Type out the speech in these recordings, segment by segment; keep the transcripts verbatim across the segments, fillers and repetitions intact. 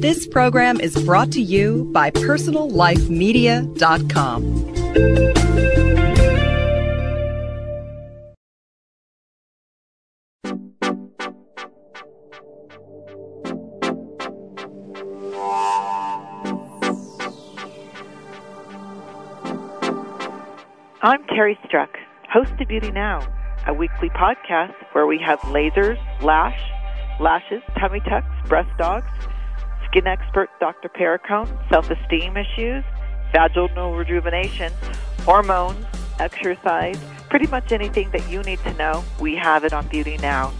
This program is brought to you by Personal Life Media dot com. I'm Terry Strug, host of Beauty Now, a weekly podcast where we have lasers, lash, lashes, tummy tucks, breast dogs, skin expert Doctor Perricone, self-esteem issues, vaginal rejuvenation, hormones, exercise, pretty much anything that you need to know, we have it on Beauty Now.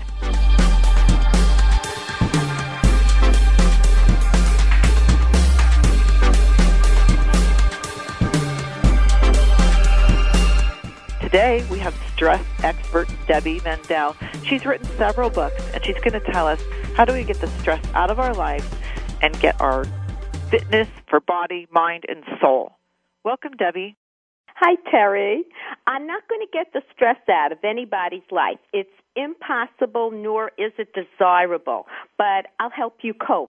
Today, we have stress expert Debbie Mandel. She's written several books, and she's going to tell us how do we get the stress out of our lives and get our fitness for body, mind, and soul. Welcome, Debbie. Hi, Terry. I'm not going to get the stress out of anybody's life. It's impossible, nor is it desirable, but I'll help you cope.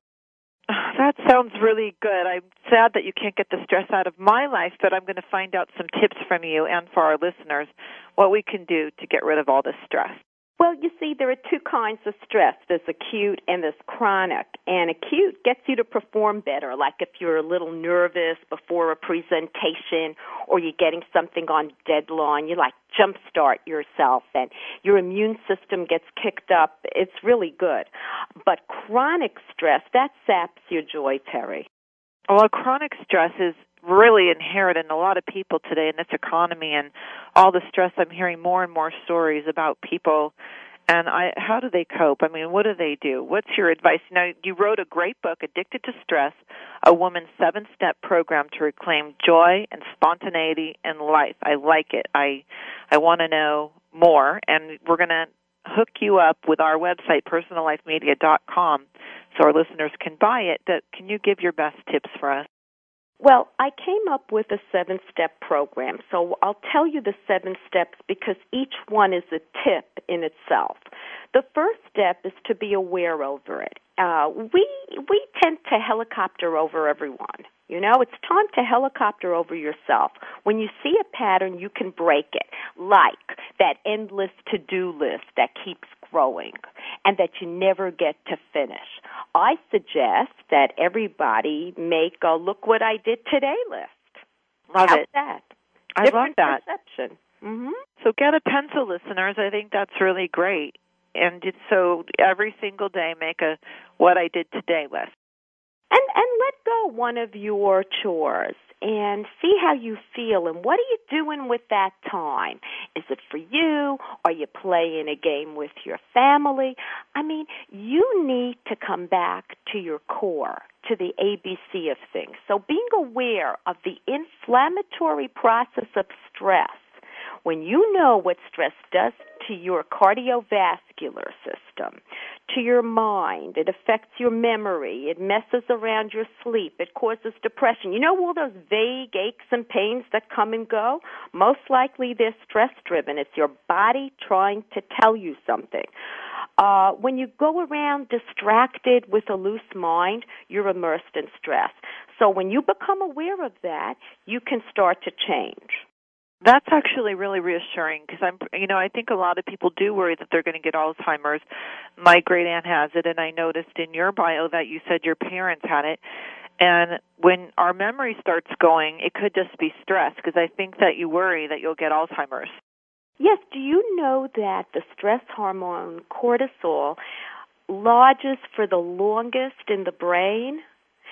That sounds really good. I'm sad that you can't get the stress out of my life, but I'm going to find out some tips from you and for our listeners what we can do to get rid of all this stress. Well, you see, there are two kinds of stress. There's acute and there's chronic. And acute gets you to perform better, like if you're a little nervous before a presentation or you're getting something on deadline, you like jumpstart yourself and your immune system gets kicked up. It's really good. But chronic stress, that saps your joy, Terry. Well, chronic stress is really inherent in a lot of people today in this economy and all the stress. I'm hearing more and more stories about people, and I, how do they cope? I mean, what do they do? What's your advice? You know, you wrote a great book, Addicted to Stress, a woman's seven-step program to reclaim joy and spontaneity in life. I like it. I, I want to know more, and we're going to hook you up with our website, Personal Life Media dot com, so our listeners can buy it. But can you give your best tips for us? Well, I came up with a seven-step program, so I'll tell you the seven steps because each one is a tip in itself. The first step is to be aware over it. Uh, we we tend to helicopter over everyone. You know, it's time to helicopter over yourself. When you see a pattern, you can break it, like that endless to-do list that keeps growing and that you never get to finish. I suggest that everybody make a look what I did today list. Love How's it. that? I Different love that. Perception. Mm-hmm. So get a pencil, listeners. I think that's really great. And so every single day make a what I did today list. And and let go one of your chores and see how you feel and what are you doing with that time? Is it for you? Are you playing a game with your family? I mean, you need to come back to your core, to the A B C of things. So being aware of the inflammatory process of stress, when you know what stress does to your cardiovascular system, to your mind, it affects your memory, it messes around your sleep, it causes depression. You know all those vague aches and pains that come and go? Most likely they're stress-driven. It's your body trying to tell you something. Uh, when you go around distracted with a loose mind, you're immersed in stress. So when you become aware of that, you can start to change. That's actually really reassuring because I'm, you know, I think a lot of people do worry that they're going to get Alzheimer's. My great aunt has it, and I noticed in your bio that you said your parents had it. And when our memory starts going, it could just be stress because I think that you worry that you'll get Alzheimer's. Yes. Do you know that the stress hormone cortisol lodges for the longest in the brain?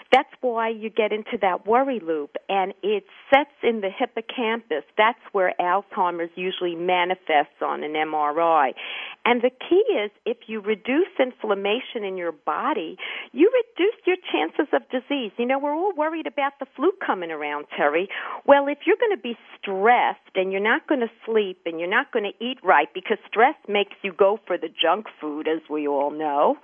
That's why you get into that worry loop, and it sets in the hippocampus. That's where Alzheimer's usually manifests on an M R I. And the key is if you reduce inflammation in your body, you reduce your chances of disease. You know, we're all worried about the flu coming around, Terry. Well, if you're going to be stressed and you're not going to sleep and you're not going to eat right because stress makes you go for the junk food, as we all know,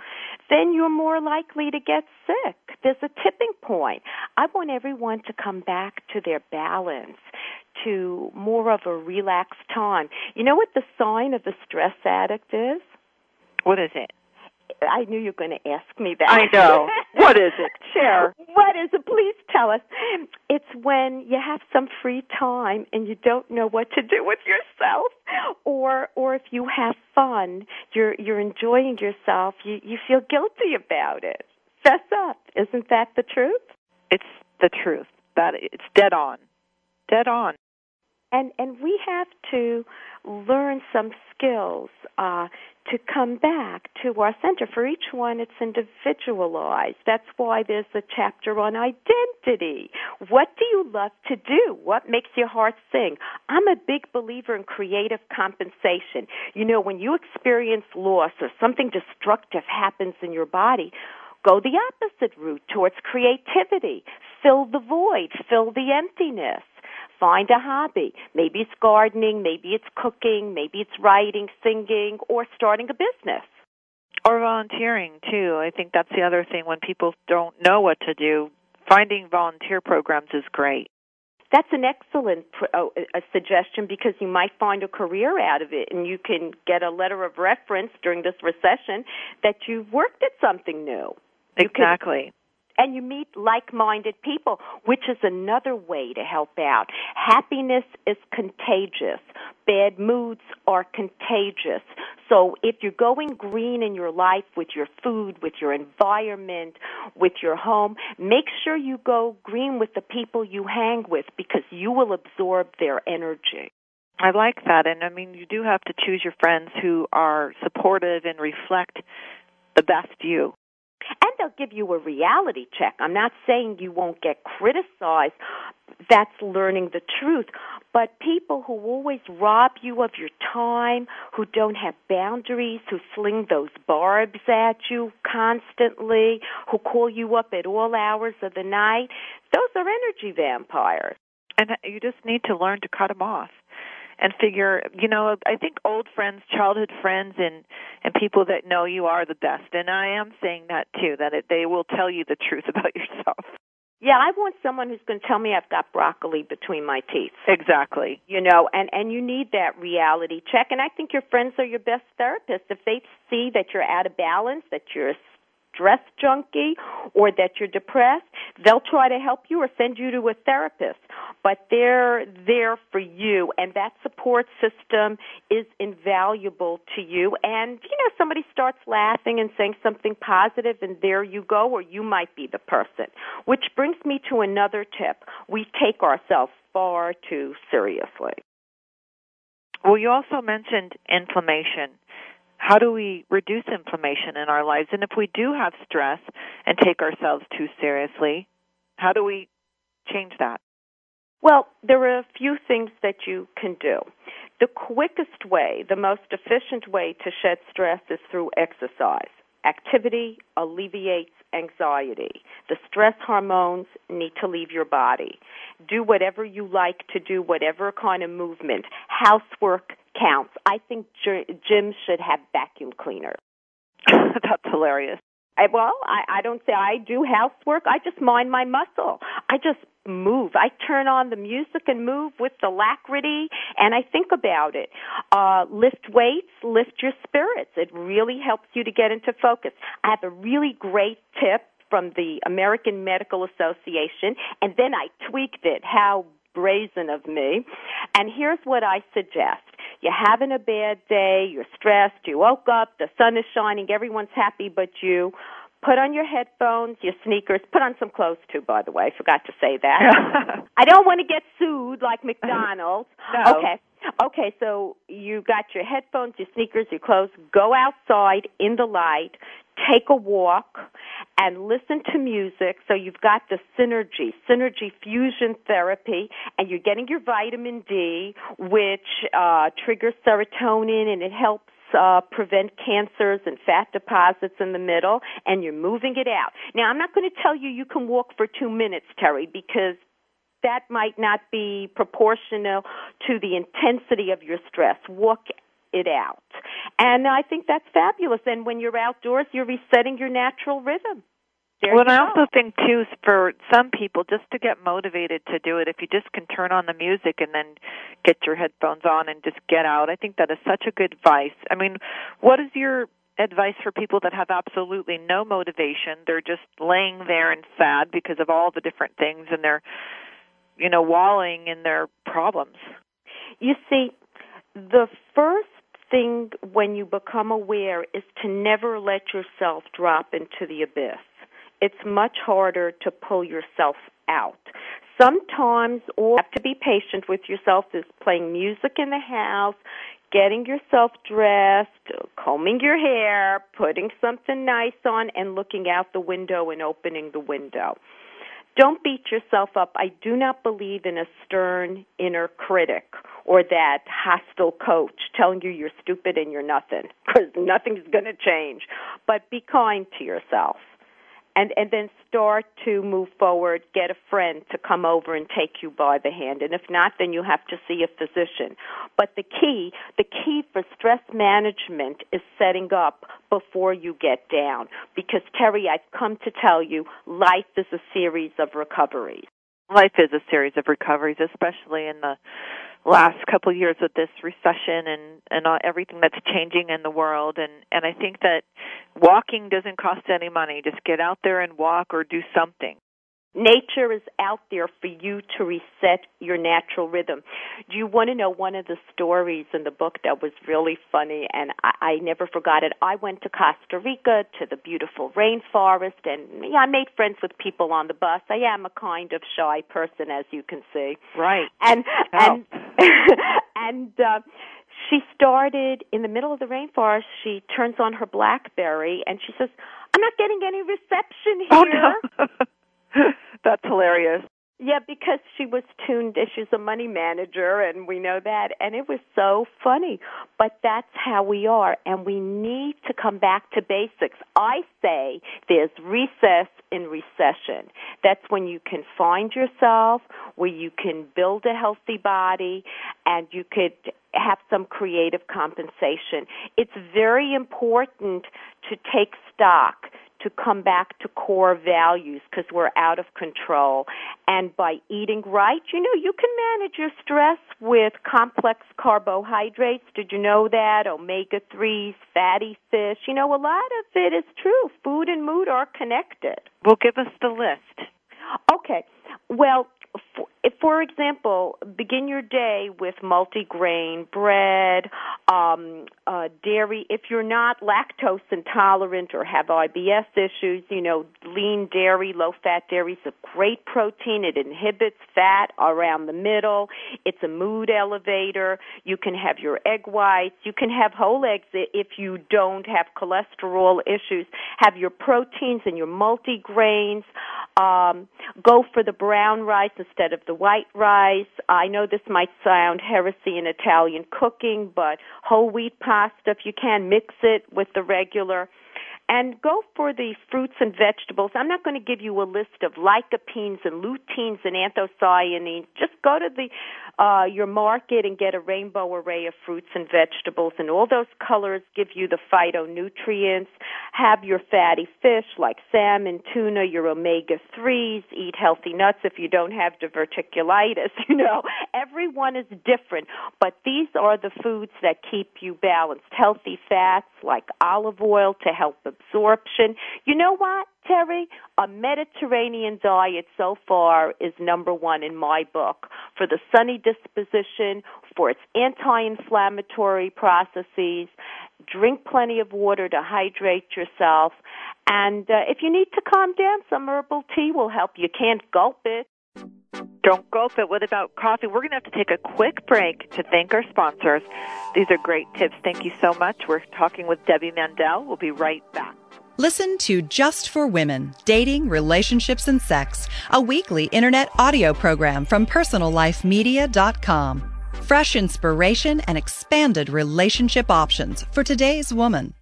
then you're more likely to get sick. There's a tipping point. I want everyone to come back to their balance, to more of a relaxed time. You know what the sign of a stress addict is? What is it? I knew you were going to ask me that. I know. What is it? Share. What is it? Please tell us. It's when you have some free time and you don't know what to do with yourself, or or if you have fun, you're you're enjoying yourself, you, you feel guilty about it. Fess up. Isn't that the truth? It's the truth. That it's dead on. Dead on. And and we have to learn some skills uh, to come back to our center. For each one, it's individualized. That's why there's a chapter on identity. What do you love to do? What makes your heart sing? I'm a big believer in creative compensation. You know, when you experience loss or something destructive happens in your body, go the opposite route towards creativity. Fill the void. Fill the emptiness. Find a hobby. Maybe it's gardening, maybe it's cooking, maybe it's writing, singing, or starting a business. Or volunteering, too. I think that's the other thing. When people don't know what to do, finding volunteer programs is great. That's an excellent pro- a suggestion, because you might find a career out of it, and you can get a letter of reference during this recession that you've worked at something new. Exactly. You can- And you meet like-minded people, which is another way to help out. Happiness is contagious. Bad moods are contagious. So if you're going green in your life with your food, with your environment, with your home, make sure you go green with the people you hang with, because you will absorb their energy. I like that. And, I mean, you do have to choose your friends who are supportive and reflect the best you. And they'll give you a reality check. I'm not saying you won't get criticized. That's learning the truth. But people who always rob you of your time, who don't have boundaries, who sling those barbs at you constantly, who call you up at all hours of the night, those are energy vampires. And you just need to learn to cut them off. And figure, you know, I think old friends, childhood friends, and, and people that know you are the best. And I am saying that, too, that it, they will tell you the truth about yourself. Yeah, I want someone who's going to tell me I've got broccoli between my teeth. Exactly. You know, and, and you need that reality check. And I think your friends are your best therapists. If they see that you're out of balance, that you're a stress junkie, or that you're depressed, they'll try to help you or send you to a therapist. But they're there for you, and that support system is invaluable to you. And, you know, somebody starts laughing and saying something positive, and there you go, or you might be the person. Which brings me to another tip. We take ourselves far too seriously. Well, you also mentioned inflammation. How do we reduce inflammation in our lives? And if we do have stress and take ourselves too seriously, how do we change that? Well, there are a few things that you can do. The quickest way, the most efficient way to shed stress is through exercise. Activity alleviates anxiety. The stress hormones need to leave your body. Do whatever you like to do, whatever kind of movement. Housework counts. I think gyms should have vacuum cleaners. That's hilarious. I, well, I, I don't say I do housework. I just mind my muscle. I just move. I turn on the music and move with alacrity, and I think about it. Uh, lift weights, lift your spirits. It really helps you to get into focus. I have a really great tip from the American Medical Association, and then I tweaked it. How brazen of me. And here's what I suggest. You're having a bad day, you're stressed, you woke up, the sun is shining, everyone's happy but you. Put on your headphones, your sneakers, put on some clothes too, by the way. I forgot to say that. I don't want to get sued like McDonald's. No. Okay. Okay, so you got your headphones, your sneakers, your clothes. Go outside in the light, take a walk, and listen to music. So you've got the synergy, synergy fusion therapy, and you're getting your vitamin D, which uh, triggers serotonin, and it helps Uh, prevent cancers and fat deposits in the middle, and you're moving it out. Now, I'm not going to tell you you can walk for two minutes, Terry, because that might not be proportional to the intensity of your stress. Walk it out. And I think that's fabulous. And when you're outdoors, you're resetting your natural rhythm. There well, and I also think, too, for some people, just to get motivated to do it, if you just can turn on the music and then get your headphones on and just get out, I think that is such a good advice. I mean, what is your advice for people that have absolutely no motivation. They're just laying there and sad because of all the different things, and they're, you know, wallowing in their problems. You see, the first thing when you become aware is to never let yourself drop into the abyss. It's much harder to pull yourself out. Sometimes all you have to be patient with yourself is playing music in the house, getting yourself dressed, combing your hair, putting something nice on, and looking out the window and opening the window. Don't beat yourself up. I do not believe in a stern inner critic or that hostile coach telling you you're stupid and you're nothing, because nothing's going to change. But be kind to yourself. And and then start to move forward, get a friend to come over and take you by the hand. And if not, then you have to see a physician. But the key, the key for stress management is setting up before you get down. Because, Terry, I've come to tell you, life is a series of recoveries. Life is a series of recoveries, especially in the last couple of years with this recession and, and all, everything that's changing in the world. And, and I think that walking doesn't cost any money. Just get out there and walk or do something. Nature is out there for you to reset your natural rhythm. Do you want to know one of the stories in the book that was really funny, and I, I never forgot it? I went to Costa Rica, to the beautiful rainforest, and yeah, I made friends with people on the bus. I am a kind of shy person, as you can see. Right. And oh. and and uh, she started in the middle of the rainforest. She turns on her BlackBerry, and she says, "I'm not getting any reception here." Oh, no. That's hilarious. Yeah, because she was tuned in. She's a money manager, and we know that. And it was so funny. But that's how we are, and we need to come back to basics. I say there's recess in recession. That's when you can find yourself, where you can build a healthy body, and you could have some creative compensation. It's very important to take stock, to come back to core values, because we're out of control. And by eating right, you know, you can manage your stress with complex carbohydrates. Did you know that? omega threes, fatty fish. You know, a lot of it is true. Food and mood are connected. Well, give us the list. Okay. Well, for, for example, begin your day with multigrain bread, um, uh, dairy. If you're not lactose intolerant or have I B S issues, you know, lean dairy, low-fat dairy is a great protein. It inhibits fat around the middle. It's a mood elevator. You can have your egg whites. You can have whole eggs if you don't have cholesterol issues. Have your proteins and your multigrains. Um, go for the brown rice instead of the white rice. I know this might sound heresy in Italian cooking, but whole wheat pasta, if you can, mix it with the regular. And go for the fruits and vegetables. I'm not going to give you a list of lycopenes and luteins and anthocyanins. Just go to the uh, your market and get a rainbow array of fruits and vegetables, and all those colors give you the phytonutrients. Have your fatty fish like salmon, tuna, your omega threes. Eat healthy nuts if you don't have diverticulitis. You know, everyone is different, but these are the foods that keep you balanced. Healthy fats like olive oil to help absorption. You know what, Terry? A Mediterranean diet so far is number one in my book for the sunny disposition, for its anti-inflammatory processes. Drink plenty of water to hydrate yourself. And uh, if you need to calm down, some herbal tea will help. You can't gulp it. Don't gulp it. What about coffee? We're going to have to take a quick break to thank our sponsors. These are great tips. Thank you so much. We're talking with Debbie Mandel. We'll be right back. Listen to Just for Women, Dating, Relationships, and Sex, a weekly internet audio program from Personal Life Media dot com. Fresh inspiration and expanded relationship options for today's woman.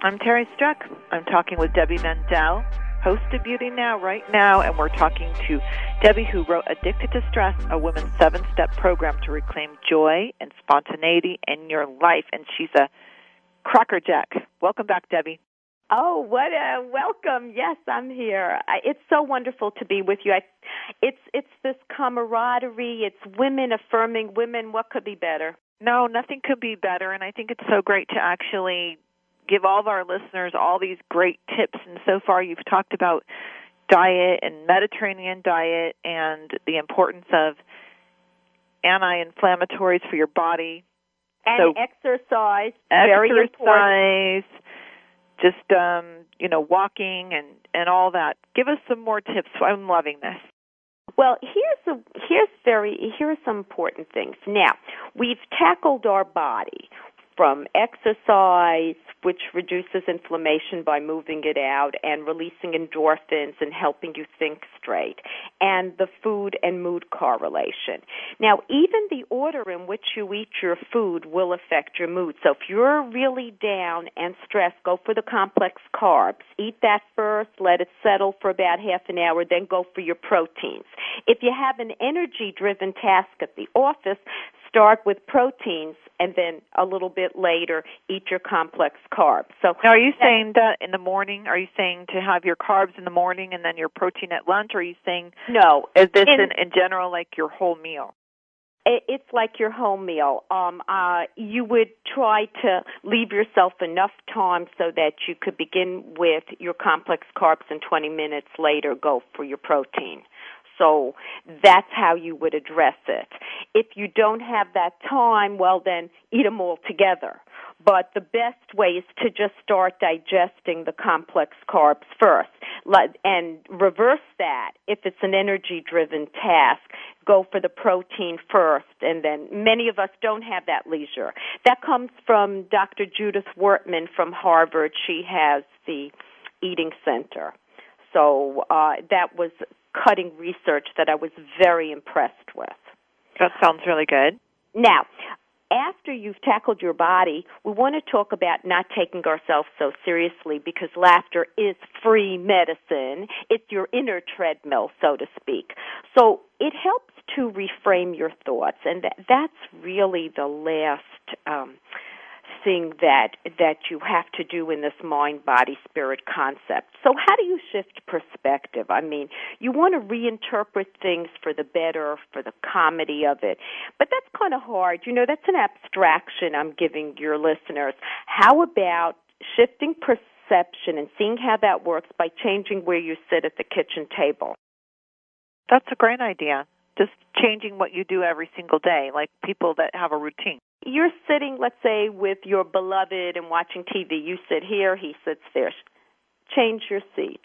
I'm Terry Strug. I'm talking with Debbie Mandel, host of Beauty Now, Right Now, and we're talking to Debbie, who wrote Addicted to Stress, a women's seven-step program to reclaim joy and spontaneity in your life, and she's a crackerjack. Welcome back, Debbie. Oh, what a welcome. Yes, I'm here. It's so wonderful to be with you. I, it's it's this camaraderie. It's women affirming women. What could be better? No, nothing could be better. And I think it's so great to actually give all of our listeners all these great tips. And so far you've talked about diet and Mediterranean diet and the importance of anti-inflammatories for your body. And so exercise, exercise, very important. Just, um, you know, walking and, and all that. Give us some more tips. I'm loving this. Well, here's a, here's very here's some important things. Now, we've tackled our body from exercise, which reduces inflammation by moving it out and releasing endorphins and helping you think straight, and the food and mood correlation. Now, even the order in which you eat your food will affect your mood. So if you're really down and stressed, go for the complex carbs. Eat that first, let it settle for about half an hour, then go for your proteins. If you have an energy-driven task at the office, start with proteins, and then a little bit later, eat your complex carbs. So, now, are you saying that in the morning? Are you saying to have your carbs in the morning and then your protein at lunch? Or are you saying, no, is this in, in, in general like your whole meal? It's like your whole meal. Um, uh, you would try to leave yourself enough time so that you could begin with your complex carbs and twenty minutes later go for your protein. So that's how you would address it. If you don't have that time, well, then eat them all together. But the best way is to just start digesting the complex carbs first and reverse that. If it's an energy-driven task, go for the protein first, and then many of us don't have that leisure. That comes from Doctor Judith Wortman from Harvard. She has the Eating Center. So uh, that was cutting research that I was very impressed with. That sounds really good. Now, after you've tackled your body, we want to talk about not taking ourselves so seriously, because laughter is free medicine. It's your inner treadmill, so to speak. So it helps to reframe your thoughts, and that, that's really the last um, thing that that you have to do in this mind-body-spirit concept. So how do you shift perspective? I mean, you want to reinterpret things for the better, for the comedy of it, but that's kind of hard. You know, that's an abstraction I'm giving your listeners. How about shifting perception and seeing how that works by changing where you sit at the kitchen table? That's a great idea. Just changing what you do every single day, like people that have a routine. You're sitting, let's say, with your beloved and watching T V. You sit here, he sits there. Change your seats.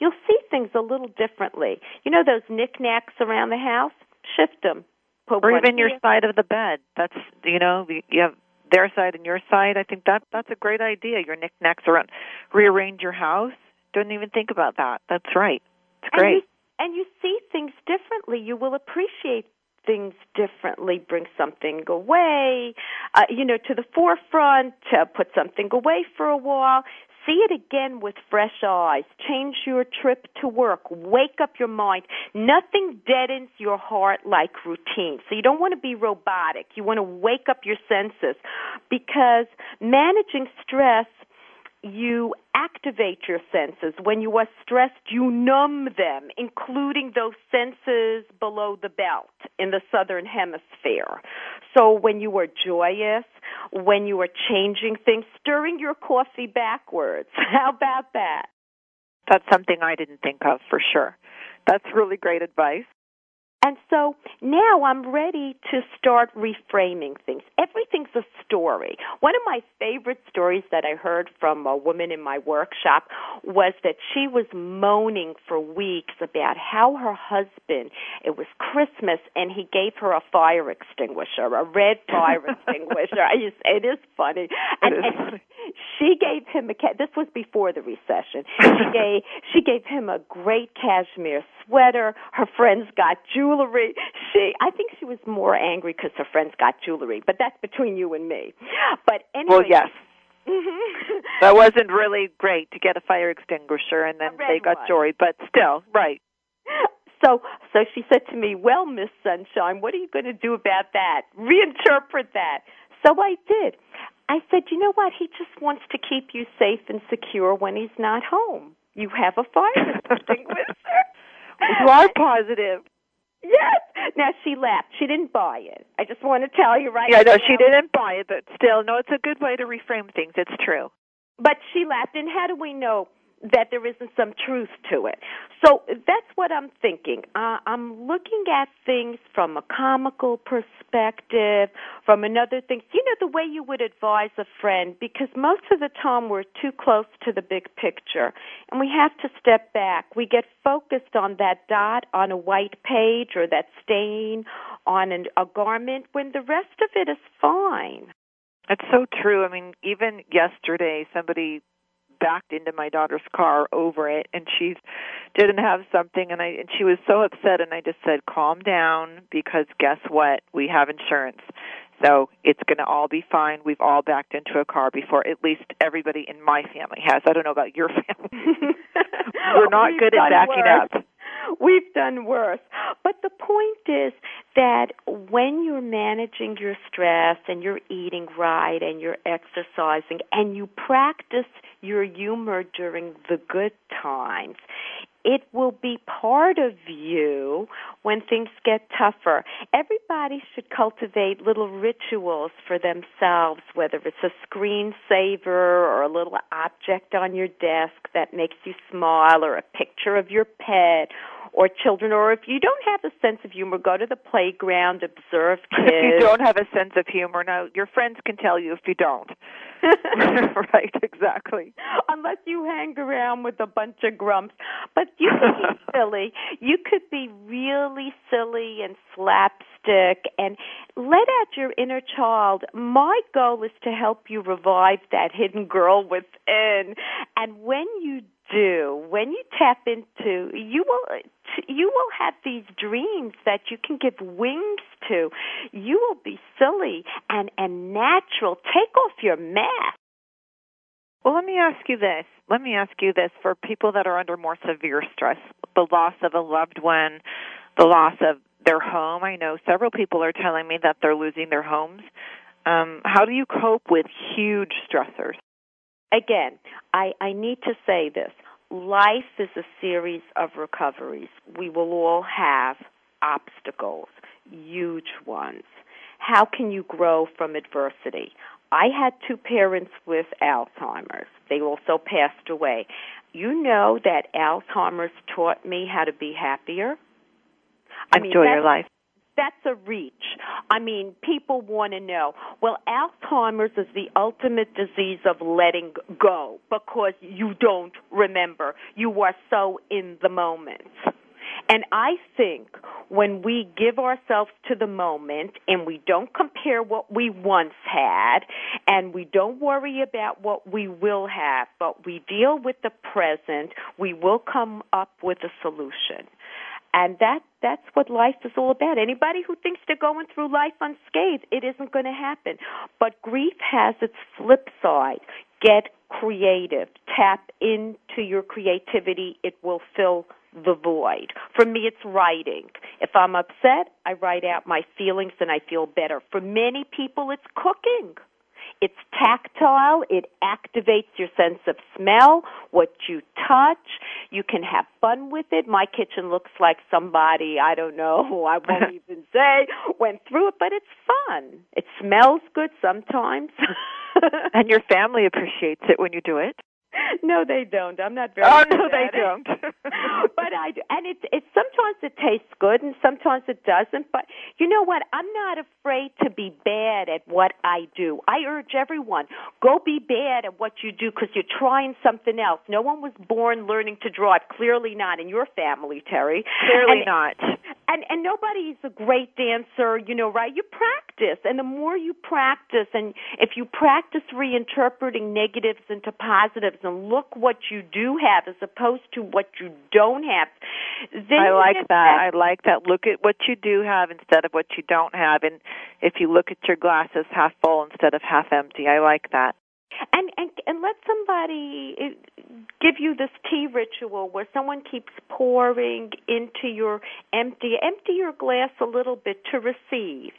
You'll see things a little differently. You know those knickknacks around the house? Shift them. Put or even your side of the bed. That's, you know, you have their side and your side. I think that that's a great idea. Your knickknacks around. Rearrange your house. Don't even think about that. That's right. It's great. And you, and you see things differently. You will appreciate things differently, bring something away, uh, you know, to the forefront, uh, put something away for a while. See it again with fresh eyes. Change your trip to work. Wake up your mind. Nothing deadens your heart like routine. So you don't want to be robotic. You want to wake up your senses, because managing stress, you activate your senses. When you are stressed, you numb them, including those senses below the belt in the southern hemisphere. So when you are joyous, when you are changing things, stirring your coffee backwards. How about that? That's something I didn't think of for sure. That's really great advice. And so now I'm ready to start reframing things. Everything's a story. One of my favorite stories that I heard from a woman in my workshop was that she was moaning for weeks about how her husband, it was Christmas, and he gave her a fire extinguisher, a red fire extinguisher. I just, it is funny. It and, is and funny. She gave him a, this was before the recession, she gave, she gave him a great cashmere sweater. Her friends got jewelry. Jewelry. She, I think she was more angry because her friends got jewelry, but that's between you and me. But anyway. Well, yes. Mm-hmm. That wasn't really great to get a fire extinguisher, and then they got one. Jewelry, but still, right. So so she said to me, well, Miss Sunshine, what are you going to do about that? Reinterpret that. So I did. I said, you know what? He just wants to keep you safe and secure when he's not home. You have a fire extinguisher. You are positive. Yes. Now, she laughed. She didn't buy it. I just want to tell you right now. Yeah, no, she didn't buy it, but still, no, it's a good way to reframe things. It's true. But she laughed, and how do we know that there isn't some truth to it? So that's what I'm thinking. Uh, I'm looking at things from a comical perspective, from another thing, you know, the way you would advise a friend, because most of the time we're too close to the big picture, and we have to step back. We get focused on that dot on a white page or that stain on an, a garment when the rest of it is fine. That's so true. I mean, even yesterday, somebody backed into my daughter's car over it, and she didn't have something, and I and she was so upset, and I just said, calm down, because guess what? We have insurance, so it's going to all be fine. We've all backed into a car before. At least everybody in my family has. I don't know about your family. We're not We've good at backing worse. up. We've done worse. But the point is that when you're managing your stress and you're eating right and you're exercising and you practice your humor during the good times, it will be part of you when things get tougher. Everybody should cultivate little rituals for themselves, whether it's a screensaver or a little object on your desk that makes you smile or a picture of your pet or children. Or if you don't have a sense of humor, go to the playground, observe kids. If you don't have a sense of humor, now your friends can tell you if you don't. Right, exactly. Unless you hang around with a bunch of grumps. But you could be silly. You could be really silly and slapstick and let out your inner child. My goal is to help you revive that hidden girl within. And when you do, when you tap into, you will you will have these dreams that you can give wings to. You will be silly and, and natural. Take off your mask. Well, let me ask you this. Let me ask you this for people that are under more severe stress, the loss of a loved one, the loss of their home. I know several people are telling me that they're losing their homes. Um, how do you cope with huge stressors? Again, I, I need to say this. Life is a series of recoveries. We will all have obstacles, huge ones. How can you grow from adversity? I had two parents with Alzheimer's. They also passed away. You know that Alzheimer's taught me how to be happier. I Enjoy mean, your life. That's a reach. I mean, people want to know, well, Alzheimer's is the ultimate disease of letting go because you don't remember. You are so in the moment. And I think when we give ourselves to the moment and we don't compare what we once had and we don't worry about what we will have, but we deal with the present, we will come up with a solution. And that, that's what life is all about. Anybody who thinks they're going through life unscathed, it isn't going to happen. But grief has its flip side. Get creative. Tap into your creativity. It will fill the void. For me, it's writing. If I'm upset, I write out my feelings and I feel better. For many people, it's cooking. It's tactile. It activates your sense of smell, what you touch. You can have fun with it. My kitchen looks like somebody, I don't know, who I won't even say, went through it, but it's fun. It smells good sometimes. And your family appreciates it when you do it. No, they don't. I'm not very. Oh, no, they don't. But I do. And it, it, sometimes it tastes good and sometimes it doesn't. But you know what? I'm not afraid to be bad at what I do. I urge everyone, go be bad at what you do because you're trying something else. No one was born learning to drive. Clearly not in your family, Terry. Clearly and, not. And and nobody's a great dancer, you know, right? You practice. And the more you practice, and if you practice reinterpreting negatives into positives, and look what you do have as opposed to what you don't have. Then I like that. that. I like that. Look at what you do have instead of what you don't have. And if you look at your glass as half full instead of half empty, I like that. And, and and let somebody give you this tea ritual where someone keeps pouring into your empty, empty your glass a little bit to receive,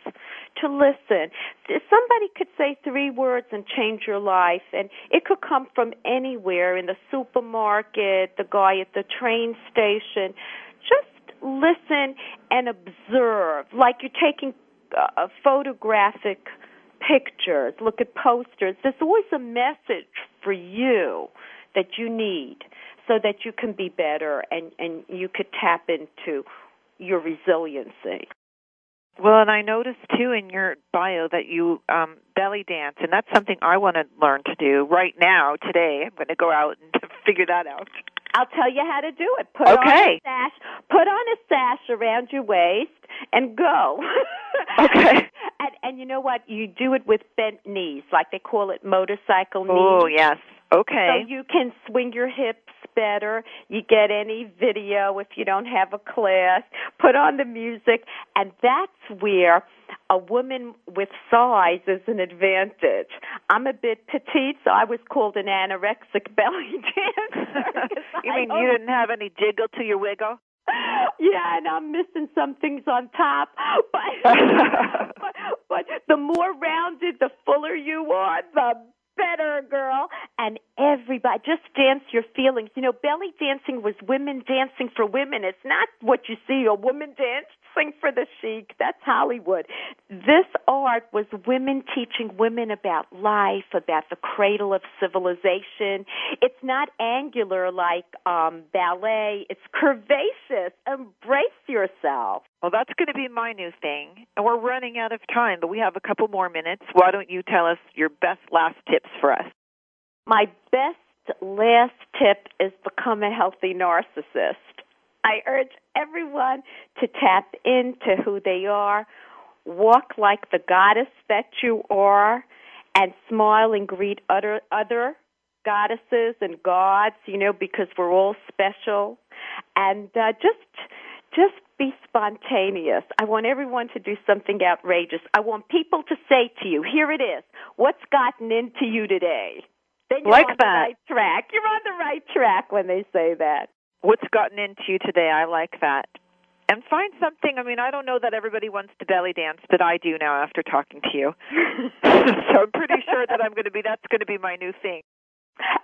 to listen. Somebody could say three words and change your life, and it could come from anywhere, in the supermarket, the guy at the train station. Just listen and observe, like you're taking a photographic pictures, look at posters. There's always a message for you that you need so that you can be better and, and you could tap into your resiliency. Well, and I noticed, too, in your bio that you um, belly dance, and that's something I want to learn to do right now, today. I'm going to go out and figure that out. I'll tell you how to do it. Put okay. on a sash, put on a sash around your waist and go. Okay. And, and you know what? You do it with bent knees, like they call it motorcycle knees. Oh, yes. Okay. So you can swing your hips better. You get any video if you don't have a class. Put on the music, and that's where a woman with size is an advantage. I'm a bit petite, so I was called an anorexic belly dancer. You mean I you didn't have any jiggle to your wiggle? Yeah, and I'm missing some things on top, but, but but the more rounded, the fuller you are, the better, girl. And everybody, just dance your feelings. You know, belly dancing was women dancing for women. It's not what you see, a woman dancing for the chic. That's Hollywood. This art was women teaching women about life, about the cradle of civilization. It's not angular like um, ballet. It's curvaceous. Embrace yourself. Well, that's going to be my new thing. And we're running out of time, but we have a couple more minutes. Why don't you tell us your best last tips for us? My best last tip is become a healthy narcissist. I urge everyone to tap into who they are, walk like the goddess that you are, and smile and greet other, other goddesses and gods, you know, because we're all special. And uh, just just be spontaneous. I want everyone to do something outrageous. I want people to say to you, here it is, what's gotten into you today? Then you're like on that. the right track. You're on the right track when they say that. What's gotten into you today? I like that. And find something, I mean, I don't know that everybody wants to belly dance, but I do now after talking to you. So I'm pretty sure that I'm going to be, that's going to be my new thing.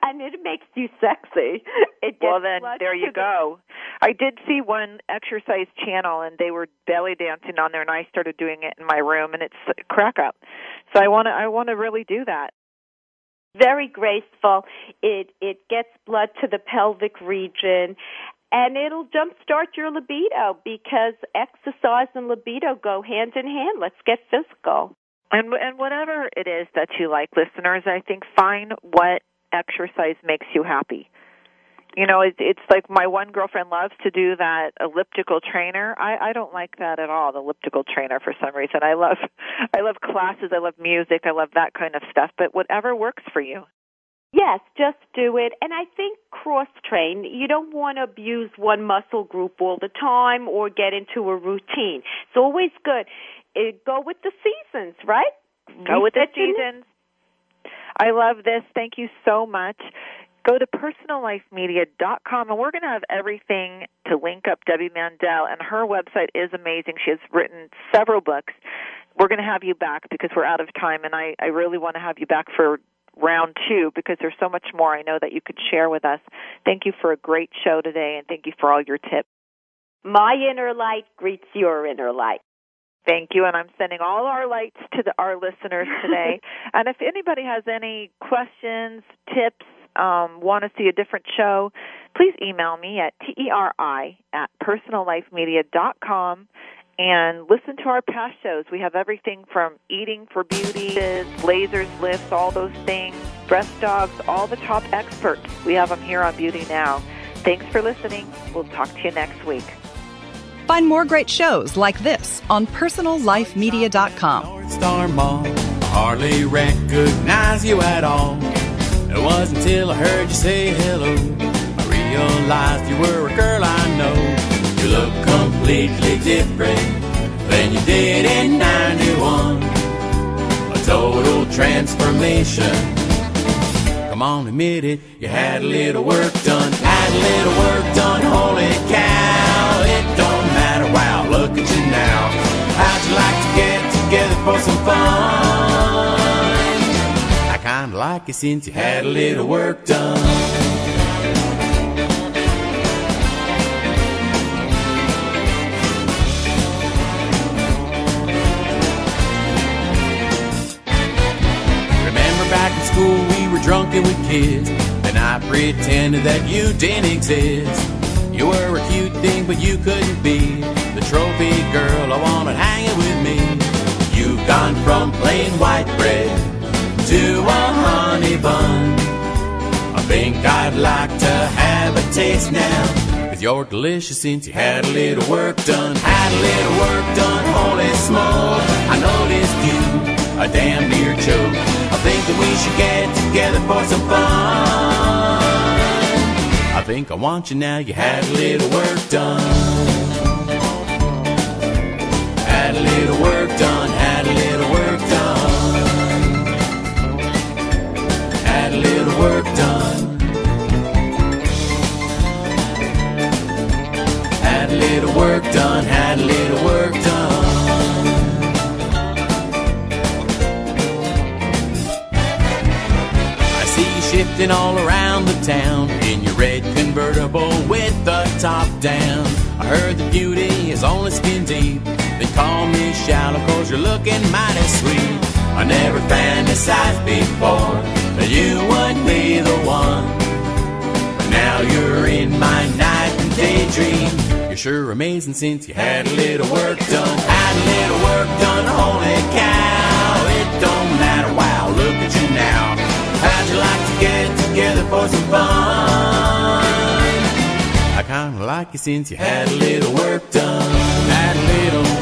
And it makes you sexy. It gets well, then, there you go. The... I did see one exercise channel, and they were belly dancing on there, and I started doing it in my room, and it's crack up. So I want to I want to really do that. Very graceful. It it gets blood to the pelvic region, and it'll jumpstart your libido because exercise and libido go hand in hand. Let's get physical. And and whatever it is that you like, listeners, I think find what exercise makes you happy. You know, it, it's like my one girlfriend loves to do that elliptical trainer. I, I don't like that at all, the elliptical trainer, for some reason. I love I love classes. I love music. I love that kind of stuff. But whatever works for you. Yes, just do it. And I think cross-train. You don't want to abuse one muscle group all the time or get into a routine. It's always good. It, go with the seasons, right? Go with the seasons. I love this. Thank you so much. Go to personal life media dot com, and we're going to have everything to link up Debbie Mandel, and her website is amazing. She has written several books. We're going to have you back because we're out of time, and I, I really want to have you back for round two because there's so much more I know that you could share with us. Thank you for a great show today, and thank you for all your tips. My inner light greets your inner light. Thank you, and I'm sending all our lights to the, our listeners today. And if anybody has any questions, tips, um, want to see a different show, please email me at T E R I at personal life media dot com and listen to our past shows. We have everything from eating for beauty, lasers, lifts, all those things, breast dogs, all the top experts. We have them here on Beauty Now. Thanks for listening. We'll talk to you next week. Find more great shows like this on personal life media dot com. North Star Mall, hardly recognize you at all. It wasn't until I heard you say hello I realized you were a girl I know. You look completely different than you did in ninety-one. A total transformation. Come on, admit it, you had a little work done, had a little work done, holy cow, it don't matter, wow, look at you now. How'd you like to get together for some fun? I kinda like it since you had a little work done. We were drunken with kids, and I pretended that you didn't exist. You were a cute thing, but you couldn't be the trophy girl I wanted hanging with me. You've gone from plain white bread to a honey bun. I think I'd like to have a taste now, 'cause you're delicious since you had a little work done. Had a little work done, holy smoke, I noticed you a damn near choke. I think that we should get together for some fun. I think I want you now, you had a little work done. Had a little work done, had a little work done. Had a little work done. Had a little work done, had a little work done. Shifting all around the town in your red convertible with the top down. I heard the beauty is only skin deep. They call me shallow 'cause you're looking mighty sweet. I never fantasized before that you would be the one, but now you're in my night and daydream. You're sure amazing since you had a little work done. Had a little work done, holy cow, it don't matter, wow, look at you now. How'd you like to get together for some fun? I kinda like you since you had a little work done. Had a little